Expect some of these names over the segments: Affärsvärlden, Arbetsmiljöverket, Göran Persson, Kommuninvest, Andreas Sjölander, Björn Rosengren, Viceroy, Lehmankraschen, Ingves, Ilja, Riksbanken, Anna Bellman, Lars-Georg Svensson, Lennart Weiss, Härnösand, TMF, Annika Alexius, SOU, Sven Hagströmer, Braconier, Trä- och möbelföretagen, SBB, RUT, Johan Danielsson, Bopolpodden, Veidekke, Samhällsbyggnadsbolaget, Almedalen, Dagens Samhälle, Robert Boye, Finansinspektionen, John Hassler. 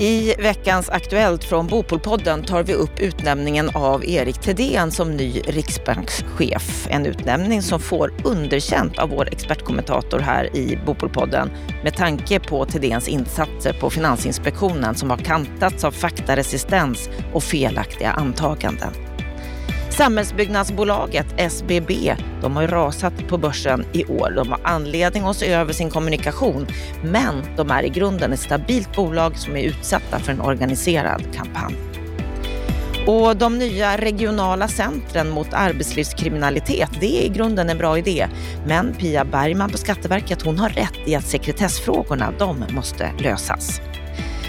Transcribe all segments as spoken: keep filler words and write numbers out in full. I veckans Aktuellt från Bopolpodden tar vi upp utnämningen av Erik Thedén som ny riksbankschef. En utnämning som får underkänt av vår expertkommentator här i Bopolpodden med tanke på Thedéns insatser på Finansinspektionen som har kantats av faktaresistens och felaktiga antaganden. Samhällsbyggnadsbolaget S B B, de har rasat på börsen i år. De har anledning att se över sin kommunikation, men de är i grunden ett stabilt bolag som är utsatta för en organiserad kampanj. Och de nya regionala centren mot arbetslivskriminalitet, det är i grunden en bra idé. Men Pia Bergman på Skatteverket, hon har rätt i att sekretessfrågorna, de måste lösas.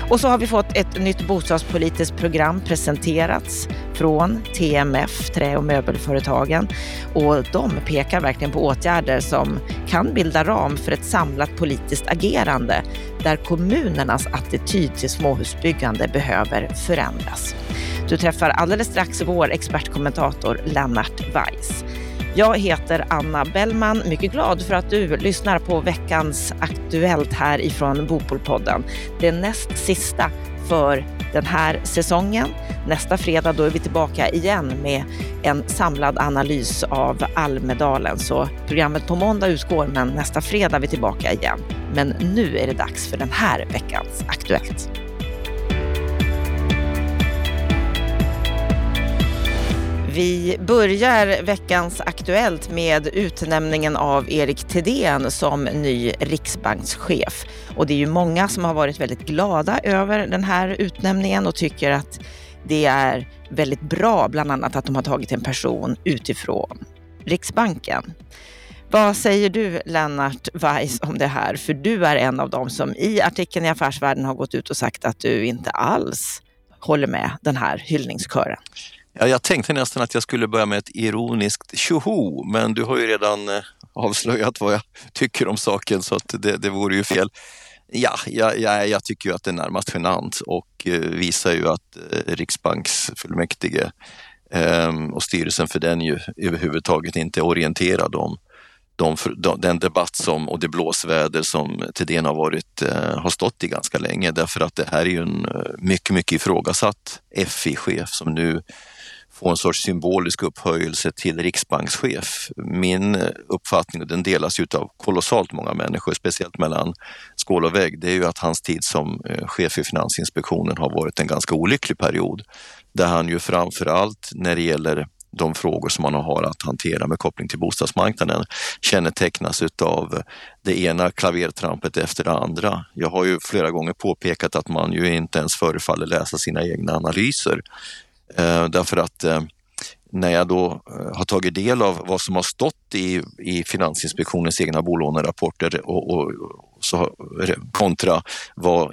Och så har vi fått ett nytt bostadspolitiskt program presenterats från T M F, Trä- och möbelföretagen. Och de pekar verkligen på åtgärder som kan bilda ram för ett samlat politiskt agerande där kommunernas attityd till småhusbyggande behöver förändras. Du träffar alldeles strax vår expertkommentator Lennart Weiss. Jag heter Anna Bellman, mycket glad för att du lyssnar på veckans Aktuellt här ifrån Bopolpodden. Det näst sista för den här säsongen. Nästa fredag då är vi tillbaka igen med en samlad analys av Almedalen. Så programmet på måndag utgår, men nästa fredag är vi tillbaka igen. Men nu är det dags för den här veckans Aktuellt. Vi börjar veckans Aktuellt med utnämningen av Erik Thedén som ny riksbankschef. Och det är ju många som har varit väldigt glada över den här utnämningen och tycker att det är väldigt bra, bland annat att de har tagit en person utifrån Riksbanken. Vad säger du, Lennart Weiss, om det här? För du är en av dem som i artikeln i Affärsvärlden har gått ut och sagt att du inte alls håller med den här hyllningskören. Ja, jag tänkte nästan att jag skulle börja med ett ironiskt tjoho, men du har ju redan avslöjat vad jag tycker om saken, så att det, det vore ju fel. Ja, jag, jag, jag tycker ju att det är närmast genant och visar ju att Riksbanksfullmäktige och styrelsen för den ju överhuvudtaget inte är orienterad om de, de, den debatt som, och det blåsväder som Thedén har varit har stått i ganska länge, därför att det här är ju en mycket, mycket ifrågasatt F I-chef som nu få en sorts symbolisk upphöjelse till riksbankschef. Min uppfattning, och den delas av kolossalt många människor, speciellt mellan skål och vägg, det är ju att hans tid som chef i Finansinspektionen har varit en ganska olycklig period, där han ju framförallt när det gäller de frågor som man har att hantera med koppling till bostadsmarknaden kännetecknas av det ena klavertrampet efter det andra. Jag har ju flera gånger påpekat att man ju inte ens förefaller läsa sina egna analyser. Därför att när jag då har tagit del av vad som har stått i, i Finansinspektionens egna bolånerapporter och, och, och så kontra vad,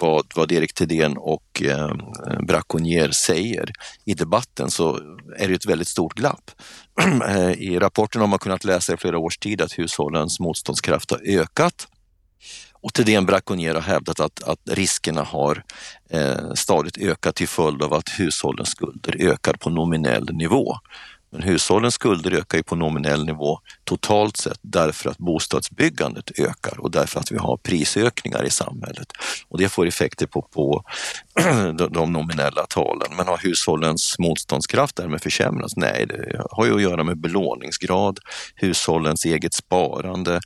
vad, vad Erik Thedén och eh, Braconier säger i debatten, så är det ett väldigt stort glapp. I rapporten har man kunnat läsa i flera års tid att hushållens motståndskraft har ökat. Och Thedén Braconier har hävdat att, att riskerna har eh, stadigt ökat till följd av att hushållens skulder ökar på nominell nivå. Men hushållens skulder ökar ju på nominell nivå totalt sett därför att bostadsbyggandet ökar och därför att vi har prisökningar i samhället. Och det får effekter på, på de nominella talen. Men har hushållens motståndskraft därmed försämrats? Nej, det har ju att göra med belåningsgrad, hushållens eget sparande,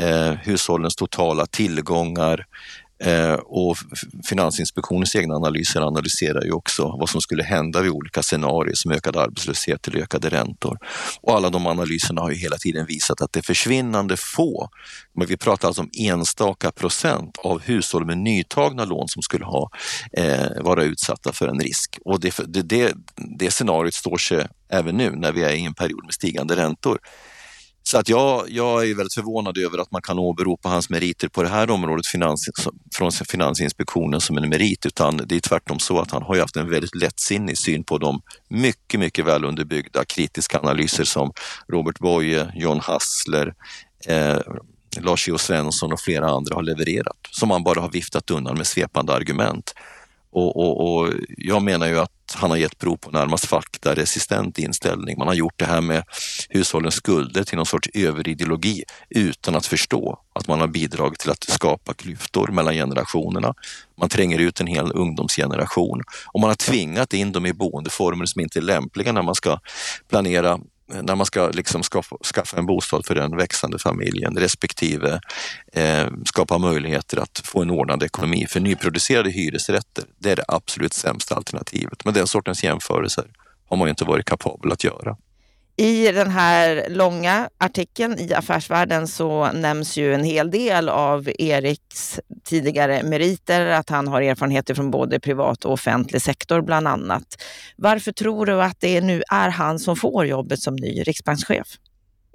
eh, hushållens totala tillgångar. Och Finansinspektionens egna analyser analyserar ju också vad som skulle hända vid olika scenarier som ökad arbetslöshet eller ökade räntor. Och alla de analyserna har ju hela tiden visat att det är försvinnande få, men vi pratar alltså om enstaka procent av hushåll med nytagna lån som skulle ha, eh, vara utsatta för en risk. Och det, det, det, det scenariot står sig även nu när vi är i en period med stigande räntor. Så att jag, jag är väldigt förvånad över att man kan åberopa hans meriter på det här området finans, från Finansinspektionen som en merit, utan det är tvärtom så att han har ju haft en väldigt lättsinnig syn på de mycket, mycket väl underbyggda kritiska analyser som Robert Boye, John Hassler, eh, Lars-Georg Svensson och flera andra har levererat, som man bara har viftat undan med svepande argument. Och, och, och jag menar ju att han har gett prov på närmast faktaresistent inställning. Man har gjort det här med hushållens skulder till någon sorts överideologi utan att förstå att man har bidragit till att skapa klyftor mellan generationerna. Man tränger ut en hel ungdomsgeneration och man har tvingat in dem i boendeformer som inte är lämpliga när man ska planera, när man ska liksom skaffa, skaffa en bostad för den växande familjen respektive eh, skapa möjligheter att få en ordnad ekonomi. För nyproducerade hyresrätter, det är det absolut sämsta alternativet. Men den sortens jämförelser har man ju inte varit kapabel att göra. I den här långa artikeln i Affärsvärlden så nämns ju en hel del av Eriks tidigare meriter, att han har erfarenheter från både privat och offentlig sektor bland annat. Varför tror du att det nu är han som får jobbet som ny riksbankschef?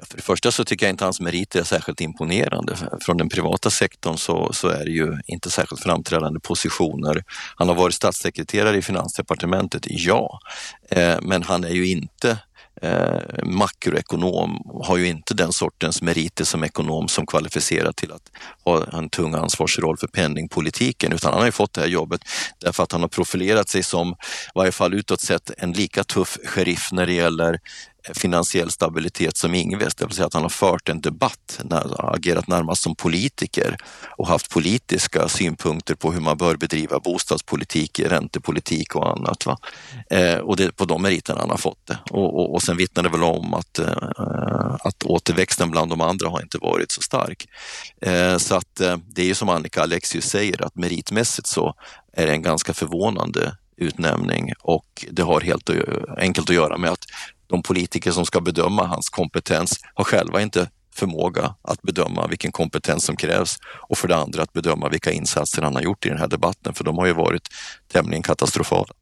För det första så tycker jag inte hans meriter är särskilt imponerande. Från den privata sektorn så, så är det ju inte särskilt framträdande positioner. Han har varit statssekreterare i Finansdepartementet, ja. Eh, men han är ju inte... Eh, makroekonom, har ju inte den sortens meriter som ekonom som kvalificerar till att ha en tung ansvarsroll för penningpolitiken, utan han har ju fått det här jobbet därför att han har profilerat sig som, i varje fall utåt sett, en lika tuff sheriff när det gäller finansiell stabilitet som Ingves, det vill säga att han har fört en debatt, agerat närmast som politiker och haft politiska synpunkter på hur man bör bedriva bostadspolitik, räntepolitik och annat. Va? Eh, och det, på de meriterna han har fått det. Och, och, och sen vittnar det väl om att, eh, att återväxten bland de andra har inte varit så stark. Eh, så att eh, det är ju som Annika Alexius säger, att meritmässigt så är det en ganska förvånande utnämning och det har helt enkelt att göra med att de politiker som ska bedöma hans kompetens har själva inte förmåga att bedöma vilken kompetens som krävs och för det andra att bedöma vilka insatser han har gjort i den här debatten, för de har ju varit tämligen katastrofala.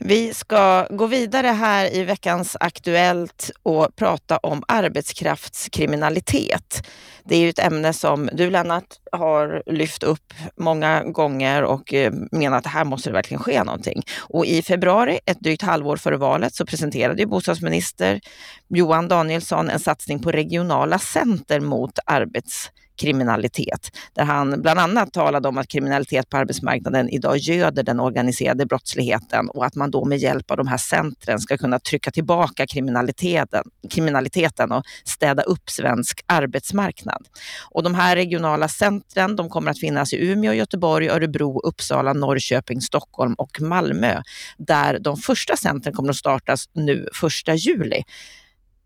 Vi ska gå vidare här i veckans Aktuellt och prata om arbetskraftskriminalitet. Det är ju ett ämne som du, Lennart, har lyft upp många gånger och menar att det här måste det verkligen ske någonting. Och i februari, ett drygt halvår före valet, så presenterade ju bostadsminister Johan Danielsson en satsning på regionala center mot arbetskraftskriminalitet. kriminalitet. Där han bland annat talade om att kriminalitet på arbetsmarknaden idag göder den organiserade brottsligheten och att man då med hjälp av de här centren ska kunna trycka tillbaka kriminaliteten, kriminaliteten och städa upp svensk arbetsmarknad. Och de här regionala centren, de kommer att finnas i Umeå, Göteborg, Örebro, Uppsala, Norrköping, Stockholm och Malmö, där de första centren kommer att startas nu första juli.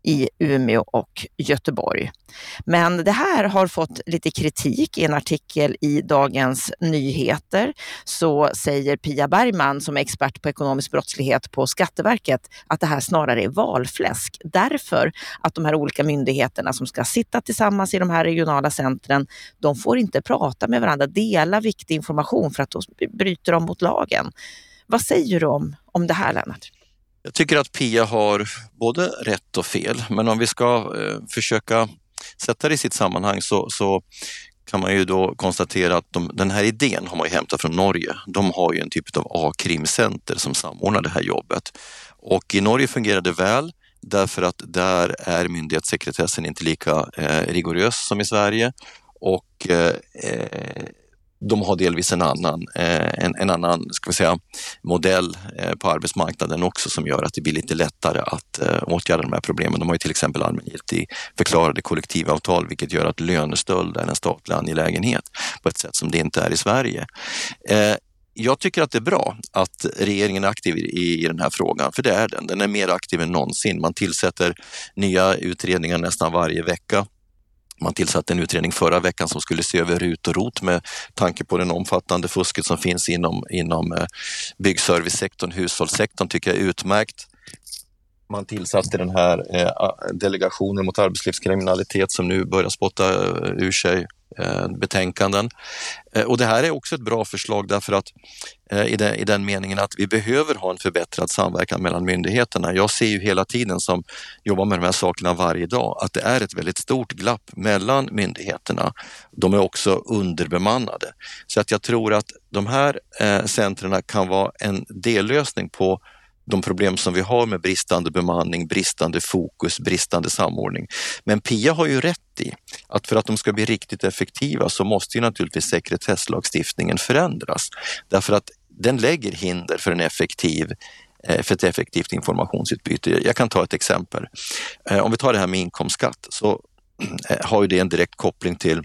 I Umeå och Göteborg. Men det här har fått lite kritik. I en artikel i Dagens Nyheter så säger Pia Bergman, som är expert på ekonomisk brottslighet på Skatteverket, att det här snarare är valfläsk. Därför att de här olika myndigheterna som ska sitta tillsammans i de här regionala centren, de får inte prata med varandra, dela viktig information, för att då bryter de mot lagen. Vad säger du om, om det här, Lennart? Jag tycker att Pia har både rätt och fel, men om vi ska eh, försöka sätta det i sitt sammanhang så, så kan man ju då konstatera att de, den här idén har man ju hämtat från Norge. De har ju en typ av A-krimcenter som samordnar det här jobbet. Och i Norge fungerar det väl därför att där är myndighetssekretessen inte lika eh, rigorös som i Sverige och eh, eh, de har delvis en annan, en, en annan ska vi säga, modell på arbetsmarknaden också, som gör att det blir lite lättare att åtgärda de här problemen. De har ju till exempel allmängiltigt förklarade kollektivavtal, vilket gör att lönestöld är en statlig angelägenhet på ett sätt som det inte är i Sverige. Jag tycker att det är bra att regeringen är aktiv i, i den här frågan, för det är den. Den är mer aktiv än någonsin. Man tillsätter nya utredningar nästan varje vecka. Man tillsatte en utredning förra veckan som skulle se över RUT och ROT med tanke på den omfattande fusket som finns inom, inom byggservicesektorn, hushållssektorn, tycker jag är utmärkt. Man tillsatte den här delegationen mot arbetslivskriminalitet som nu börjar spotta ur sig betänkanden. Och det här är också ett bra förslag därför att i den, i den meningen att vi behöver ha en förbättrad samverkan mellan myndigheterna. Jag ser ju hela tiden, som jobbar med de här sakerna varje dag, att det är ett väldigt stort glapp mellan myndigheterna. De är också underbemannade. Så att jag tror att de här centren kan vara en dellösning på de problem som vi har med bristande bemanning, bristande fokus, bristande samordning. Men Pia har ju rätt i att för att de ska bli riktigt effektiva så måste ju naturligtvis sekretesslagstiftningen förändras. Därför att den lägger hinder för en effektiv för ett effektivt informationsutbyte. Jag kan ta ett exempel. Om vi tar det här med inkomstskatt, så har ju det en direkt koppling till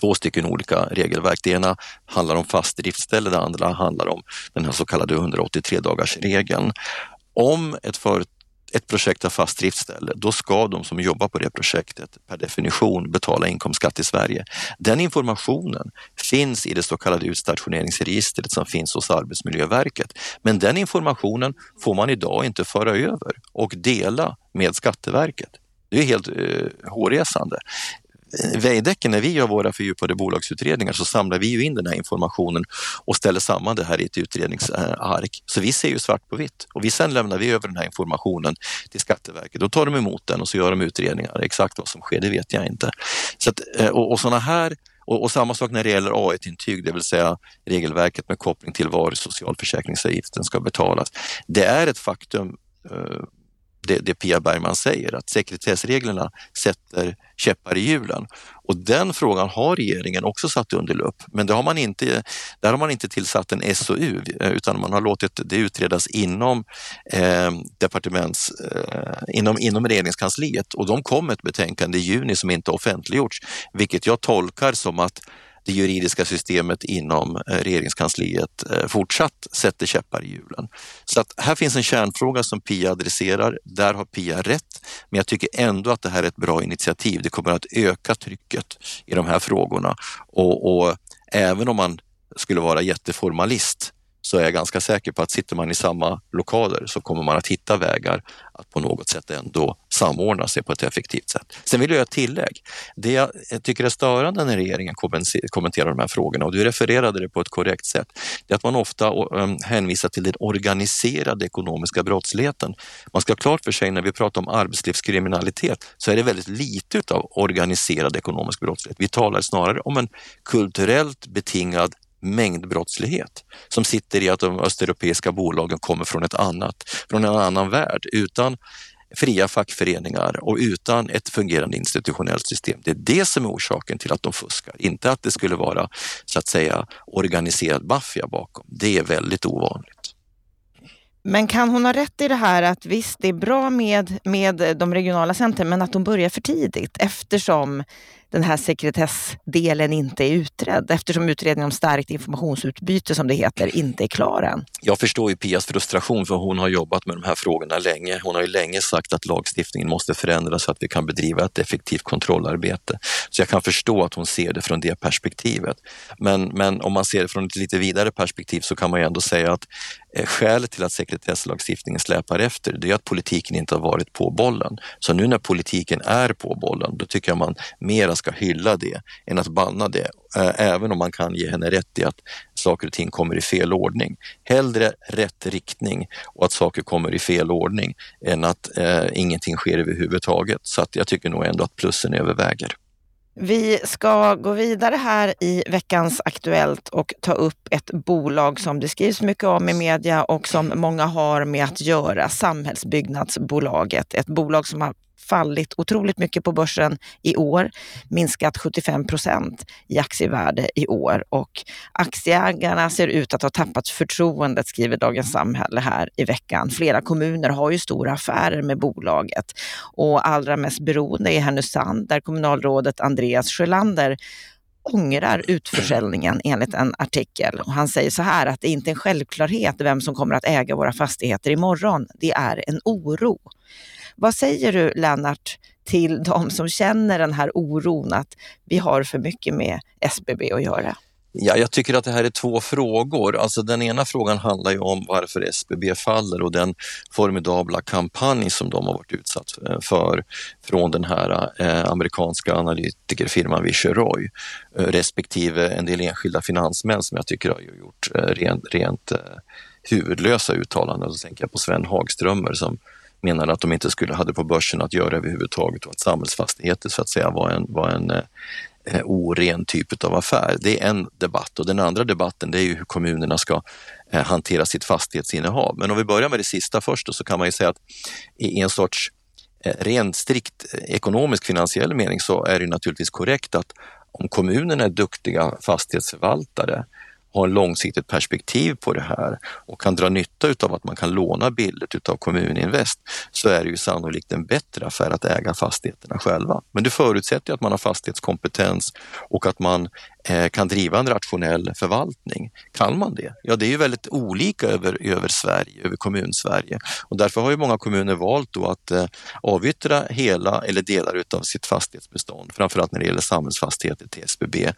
två stycken olika regelverk. Det ena handlar om fast driftställe, det andra handlar om den här så kallade hundraåttiotre-dagarsregeln. Om ett, för, ett projekt har fast driftställe, då ska de som jobbar på det projektet per definition betala inkomstskatt i Sverige. Den informationen finns i det så kallade utstationeringsregistret som finns hos Arbetsmiljöverket. Men den informationen får man idag inte föra över och dela med Skatteverket. Det är helt eh, hårresande. Veidekke, när vi gör våra fördjupade bolagsutredningar, så samlar vi ju in den här informationen och ställer samman det här i ett utredningsark. Så vi ser ju svart på vitt, och vi sen lämnar vi över den här informationen till Skatteverket. Då tar de emot den och så gör de utredningar. Exakt vad som sker, det vet jag inte. Så att, och, och såna här och, och samma sak när det gäller A ett-intyg, det vill säga regelverket med koppling till var socialförsäkringsavgiften ska betalas. Det är ett faktum, eh, Det, det Pia Bergman säger, att sekretessreglerna sätter käppar i hjulen. Och den frågan har regeringen också satt under lupp. Men det har man inte, där har man inte tillsatt en S O U, utan man har låtit det utredas inom eh, departements, eh, inom, inom regeringskansliet. Och de kom ett betänkande i juni som inte offentliggjorts, vilket jag tolkar som att det juridiska systemet inom regeringskansliet fortsatt sätter käppar i hjulen. Så att här finns en kärnfråga som Pia adresserar. Där har Pia rätt, men jag tycker ändå att det här är ett bra initiativ. Det kommer att öka trycket i de här frågorna. Och, och även om man skulle vara jätteformalist, så är jag ganska säker på att sitter man i samma lokaler så kommer man att hitta vägar att på något sätt ändå samordna sig på ett effektivt sätt. Sen vill jag göra ett tillägg. Det jag tycker är störande när regeringen kommenterar de här frågorna, och du refererade det på ett korrekt sätt, det är att man ofta hänvisar till den organiserade ekonomiska brottsligheten. Man ska ha klart för sig, när vi pratar om arbetslivskriminalitet, så är det väldigt lite av organiserad ekonomisk brottslighet. Vi talar snarare om en kulturellt betingad mängdbrottslighet som sitter i att de östeuropeiska bolagen kommer från ett annat, från en annan värld, utan fria fackföreningar och utan ett fungerande institutionellt system. Det är det som är orsaken till att de fuskar. Inte att det skulle vara, så att säga, organiserad maffia bakom. Det är väldigt ovanligt. Men kan hon ha rätt i det här att visst, det är bra med, med de regionala centren, men att de börjar för tidigt eftersom den här sekretessdelen inte är utredd, eftersom utredningen om starkt informationsutbyte, som det heter, inte är klar än? Jag förstår ju Pias frustration, för hon har jobbat med de här frågorna länge. Hon har ju länge sagt att lagstiftningen måste förändras så att vi kan bedriva ett effektivt kontrollarbete. Så jag kan förstå att hon ser det från det perspektivet. Men, men om man ser det från ett lite vidare perspektiv, så kan man ju ändå säga att skälet till att sekretesslagstiftningen släpar efter, det är att politiken inte har varit på bollen. Så nu när politiken är på bollen, då tycker jag man mera ska hylla det än att banna det, även om man kan ge henne rätt i att saker och ting kommer i fel ordning. Hellre rätt riktning och att saker kommer i fel ordning än att eh, ingenting sker överhuvudtaget. Så att jag tycker nog ändå att plussen överväger. Vi ska gå vidare här i veckans Aktuellt och ta upp ett bolag som det skrivs mycket om i media och som många har med att göra, Samhällsbyggnadsbolaget. Ett bolag som har fallit otroligt mycket på börsen i år, minskat sjuttiofem procent i aktievärde i år, och aktieägarna ser ut att ha tappat förtroendet, skriver Dagens Samhälle här i veckan. Flera kommuner har ju stora affärer med bolaget, och allra mest beroende är Härnösand, där kommunalrådet Andreas Sjölander ångrar utförsäljningen enligt en artikel. Och han säger så här, att det är inte en självklarhet vem som kommer att äga våra fastigheter imorgon. Det är en oro. Vad säger du, Lennart, till de som känner den här oron att vi har för mycket med S B B att göra? Ja, jag tycker att det här är två frågor. Alltså, den ena frågan handlar ju om varför S B B faller och den formidabla kampanj som de har varit utsatt för från den här amerikanska analytikerfirman Viceroy, respektive en del enskilda finansmän som jag tycker har gjort rent, rent huvudlösa uttalanden. Så tänker jag på Sven Hagströmer som menade att de inte skulle hade på börsen att göra överhuvudtaget, och att samhällsfastigheter så att säga var en, var en eh, oren typ av affär. Det är en debatt, och den andra debatten, det är ju hur kommunerna ska eh, hantera sitt fastighetsinnehav. Men om vi börjar med det sista först, då, så kan man ju säga att i en sorts eh, rent strikt ekonomisk finansiell mening så är det naturligtvis korrekt att om kommunerna är duktiga fastighetsförvaltare har en långsiktigt perspektiv på det här och kan dra nytta utav att man kan låna billigt utav Kommuninvest, så är det ju sannolikt en bättre affär att äga fastigheterna själva. Men det förutsätter att man har fastighetskompetens och att man eh, kan driva en rationell förvaltning. Kan man det? Ja, det är ju väldigt olika över, över Sverige, över kommun-Sverige. Och därför har ju många kommuner valt då att eh, avyttra hela eller delar utav sitt fastighetsbestånd, framförallt när det gäller samhällsfastigheter till S B B,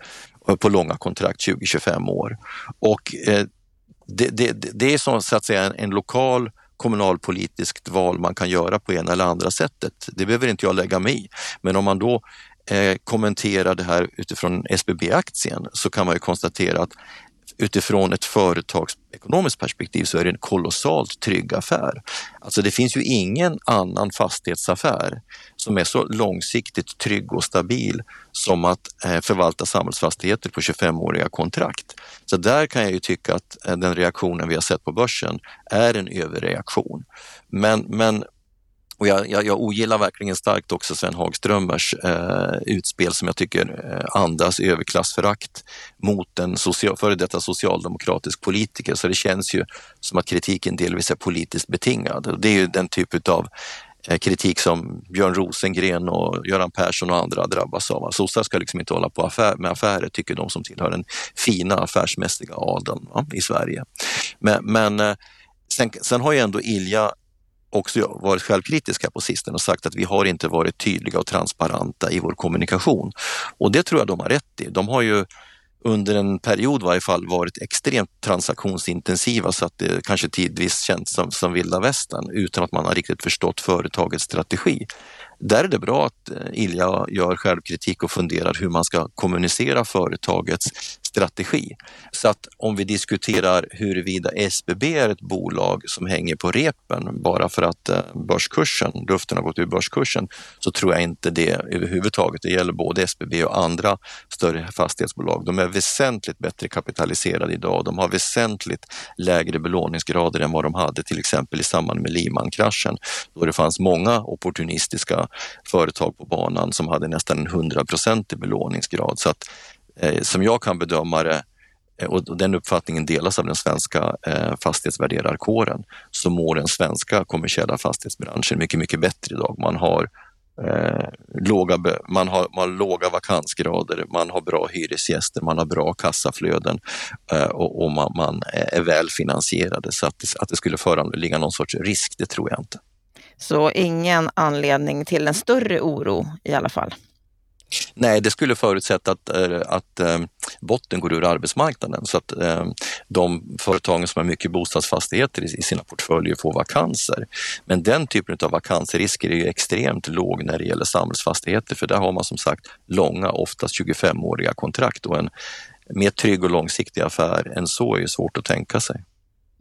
på långa kontrakt tjugo till tjugofem år. Och eh, det, det, det är som, så att säga en, en lokal kommunalpolitiskt val man kan göra på ena eller andra sättet. Det behöver inte jag lägga mig i. Men om man då eh, kommenterar det här utifrån S B B-aktien, så kan man ju konstatera att utifrån ett företagsekonomiskt perspektiv så är det en kolossalt trygg affär. Alltså det finns ju ingen annan fastighetsaffär som är så långsiktigt trygg och stabil som att förvalta samhällsfastigheter på tjugofemåriga kontrakt. Så där kan jag ju tycka att den reaktionen vi har sett på börsen är en överreaktion. Men... men Och jag, jag, jag ogillar verkligen starkt också Sven Hagströmers eh, utspel, som jag tycker andas överklassförakt mot en social, före detta socialdemokratisk politiker. Så det känns ju som att kritiken delvis är politiskt betingad. Det är ju den typ av eh, kritik som Björn Rosengren och Göran Persson och andra drabbas av. Sossar ska liksom inte hålla på affär, med affärer, tycker de som tillhör den fina affärsmässiga adeln, va, i Sverige. Men, men eh, sen, sen har ju ändå Ilja också varit självkritiska på sistone och sagt att vi har inte varit tydliga och transparenta i vår kommunikation. Och det tror jag de har rätt i. De har ju under en period i varje fall varit extremt transaktionsintensiva, så att det kanske tidvis känns som, som vilda västern, utan att man har riktigt förstått företagets strategi. Där är det bra att Ilja gör självkritik och funderar hur man ska kommunicera företagets strategi. Så att om vi diskuterar huruvida S B B är ett bolag som hänger på repen bara för att börskursen, luften har gått ur börskursen, så tror jag inte det överhuvudtaget. Det gäller både S B B och andra större fastighetsbolag. De är väsentligt bättre kapitaliserade idag. De har väsentligt lägre belåningsgrader än vad de hade till exempel i samband med Lehmankraschen, då det fanns många opportunistiska företag på banan som hade nästan en hundra procent i belåningsgrad. Så att som jag kan bedöma det, och den uppfattningen delas av den svenska fastighetsvärderarkåren, så mår den svenska kommersiella fastighetsbranschen mycket, mycket bättre idag. Man har, eh, låga, man har, man har låga vakansgrader, man har bra hyresgäster, man har bra kassaflöden eh, och, och man, man är väl finansierade. Så att, att det skulle föreligga någon sorts risk, det tror jag inte. Så ingen anledning till en större oro i alla fall? Nej, det skulle förutsätta att, att botten går ur arbetsmarknaden, så att de företagen som har mycket bostadsfastigheter i sina portföljer får vakanser. Men den typen av vakansrisker är ju extremt låg när det gäller samhällsfastigheter, för där har man som sagt långa, oftast tjugofemåriga kontrakt, och en mer trygg och långsiktig affär än så är ju svårt att tänka sig.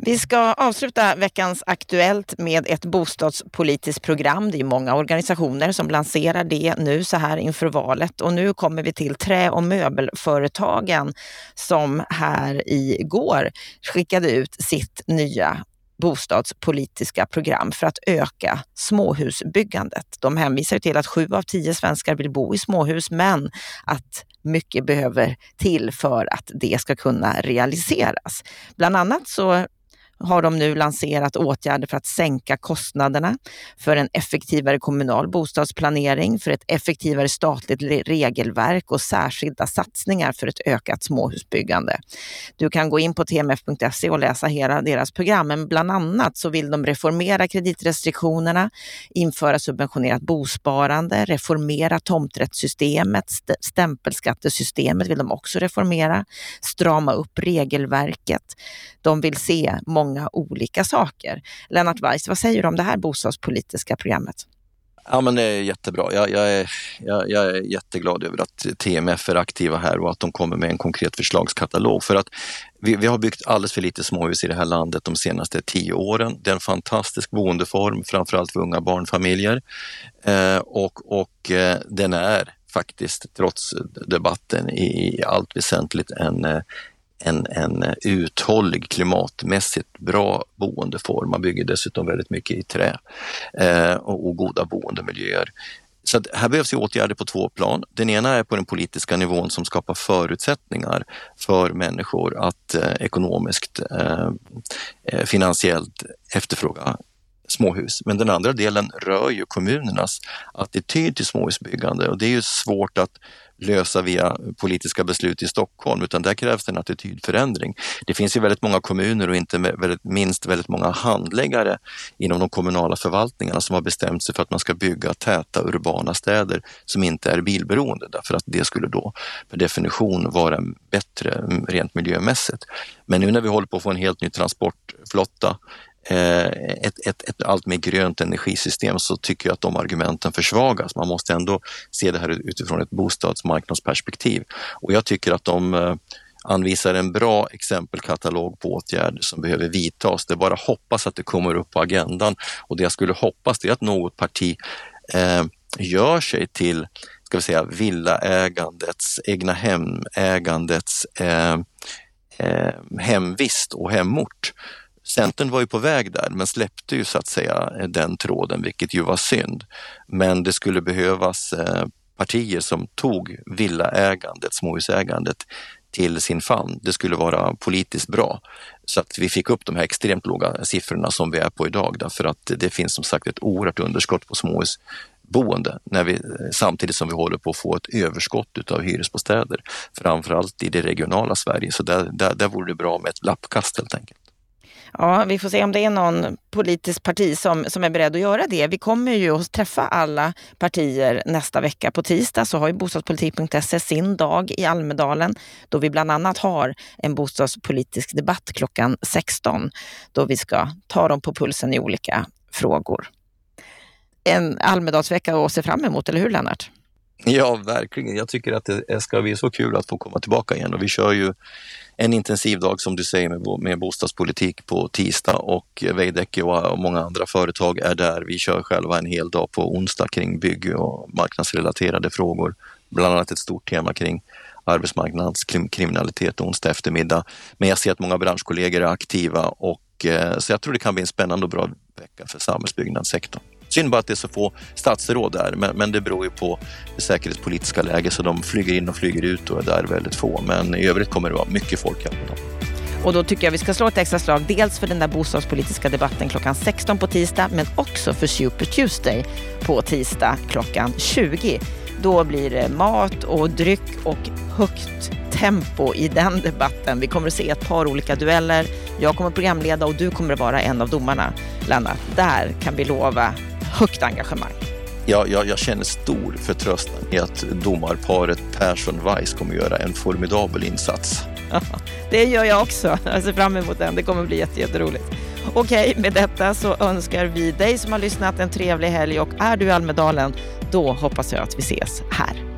Vi ska avsluta veckans Aktuellt med ett bostadspolitiskt program. Det är många organisationer som lanserar det nu så här inför valet. Och nu kommer vi till Trä- och möbelföretagen som här igår skickade ut sitt nya bostadspolitiska program för att öka småhusbyggandet. De hänvisar till att sju av tio svenskar vill bo i småhus, men att mycket behöver till för att det ska kunna realiseras. Bland annat så har de nu lanserat åtgärder för att sänka kostnaderna, för en effektivare kommunal bostadsplanering, för ett effektivare statligt regelverk och särskilda satsningar för ett ökat småhusbyggande. Du kan gå in på t m f punkt se och läsa hela deras program, men bland annat så vill de reformera kreditrestriktionerna, införa subventionerat bosparande, reformera tomträttssystemet, st- stämpelskattesystemet vill de också reformera, strama upp regelverket. De vill se många olika saker. Lennart Weiss, vad säger du om det här bostadspolitiska programmet? Ja, men det är jättebra. Jag, jag, är, jag, jag är jätteglad över att T M F är aktiva här och att de kommer med en konkret förslagskatalog, för att vi, vi har byggt alldeles för lite småhus i det här landet de senaste tio åren. Det är en fantastisk boendeform, framförallt för unga barnfamiljer, eh, och, och eh, den är faktiskt trots debatten i, i allt väsentligt en eh, En, en uthållig, klimatmässigt bra boendeform. Man bygger dessutom väldigt mycket i trä eh, och, och goda boendemiljöer. Så att här behövs ju åtgärder på två plan. Den ena är på den politiska nivån som skapar förutsättningar för människor att eh, ekonomiskt, eh, finansiellt efterfråga småhus. Men den andra delen rör ju kommunernas attityd till småhusbyggande, och det är ju svårt att lösa via politiska beslut i Stockholm, utan där krävs en attitydförändring. Det finns ju väldigt många kommuner och inte minst väldigt många handläggare inom de kommunala förvaltningarna som har bestämt sig för att man ska bygga täta urbana städer som inte är bilberoende, därför att det skulle då per definition vara bättre rent miljömässigt. Men nu när vi håller på att få en helt ny transportflotta, Ett, ett, ett allt mer grönt energisystem, så tycker jag att de argumenten försvagas. Man måste ändå se det här utifrån ett bostadsmarknadsperspektiv. Och jag tycker att de anvisar en bra exempelkatalog på åtgärder som behöver vidtas. Det bara hoppas att det kommer upp på agendan, och det jag skulle hoppas är att något parti eh, gör sig till, ska vi säga, villaägandets, egna hemägandets eh, eh, hemvist och hemort. Centern var ju på väg där, men släppte ju så att säga den tråden, vilket ju var synd. Men det skulle behövas partier som tog villaägandet, småhusägandet till sin famn. Det skulle vara politiskt bra. Så att vi fick upp de här extremt låga siffrorna som vi är på idag, därför att det finns som sagt ett oerhört underskott på småhus boende, när vi, samtidigt som vi håller på att få ett överskott av hyresbostäder, framförallt i det regionala Sverige. Så där, där, där vore det bra med ett lappkast helt enkelt. Ja, vi får se om det är någon politisk parti som, som är beredd att göra det. Vi kommer ju att träffa alla partier nästa vecka. På tisdag så har ju bostadspolitik punkt se sin dag i Almedalen, då vi bland annat har en bostadspolitisk debatt klockan sexton, då vi ska ta dem på pulsen i olika frågor. En Almedalsvecka att se fram emot, eller hur Lennart? Ja, verkligen. Jag tycker att det ska bli så kul att få komma tillbaka igen, och vi kör ju en intensiv dag som du säger med, med bostadspolitik på tisdag, och Veidekke och många andra företag är där. Vi kör själva en hel dag på onsdag kring bygg och marknadsrelaterade frågor, bland annat ett stort tema kring arbetsmarknadskriminalitet onsdag eftermiddag. Men jag ser att många branschkollegor är aktiva, och så jag tror det kan bli en spännande och bra vecka för samhällsbyggnadssektorn. Synd bara att det är så få statsråd där, men, men det beror ju på det säkerhetspolitiska läget, så de flyger in och flyger ut och är där väldigt få. Men i övrigt kommer det vara mycket folk här på dem. Och då tycker jag vi ska slå ett extra slag dels för den där bostadspolitiska debatten klockan sexton på tisdag, men också för Super Tuesday på tisdag klockan tjugo. Då blir det mat och dryck och högt tempo i den debatten. Vi kommer att se ett par olika dueller. Jag kommer programleda och du kommer att vara en av domarna, Lennart. Där kan vi lova högt engagemang. Ja, jag, jag känner stor förtröstan i att domarparet Persson Weiss kommer göra en formidabel insats. Ja, det gör jag också. Jag ser fram emot den. Det kommer bli jätte, jätteroligt. Okej, med detta så önskar vi dig som har lyssnat en trevlig helg, och är du i Almedalen, då hoppas jag att vi ses här.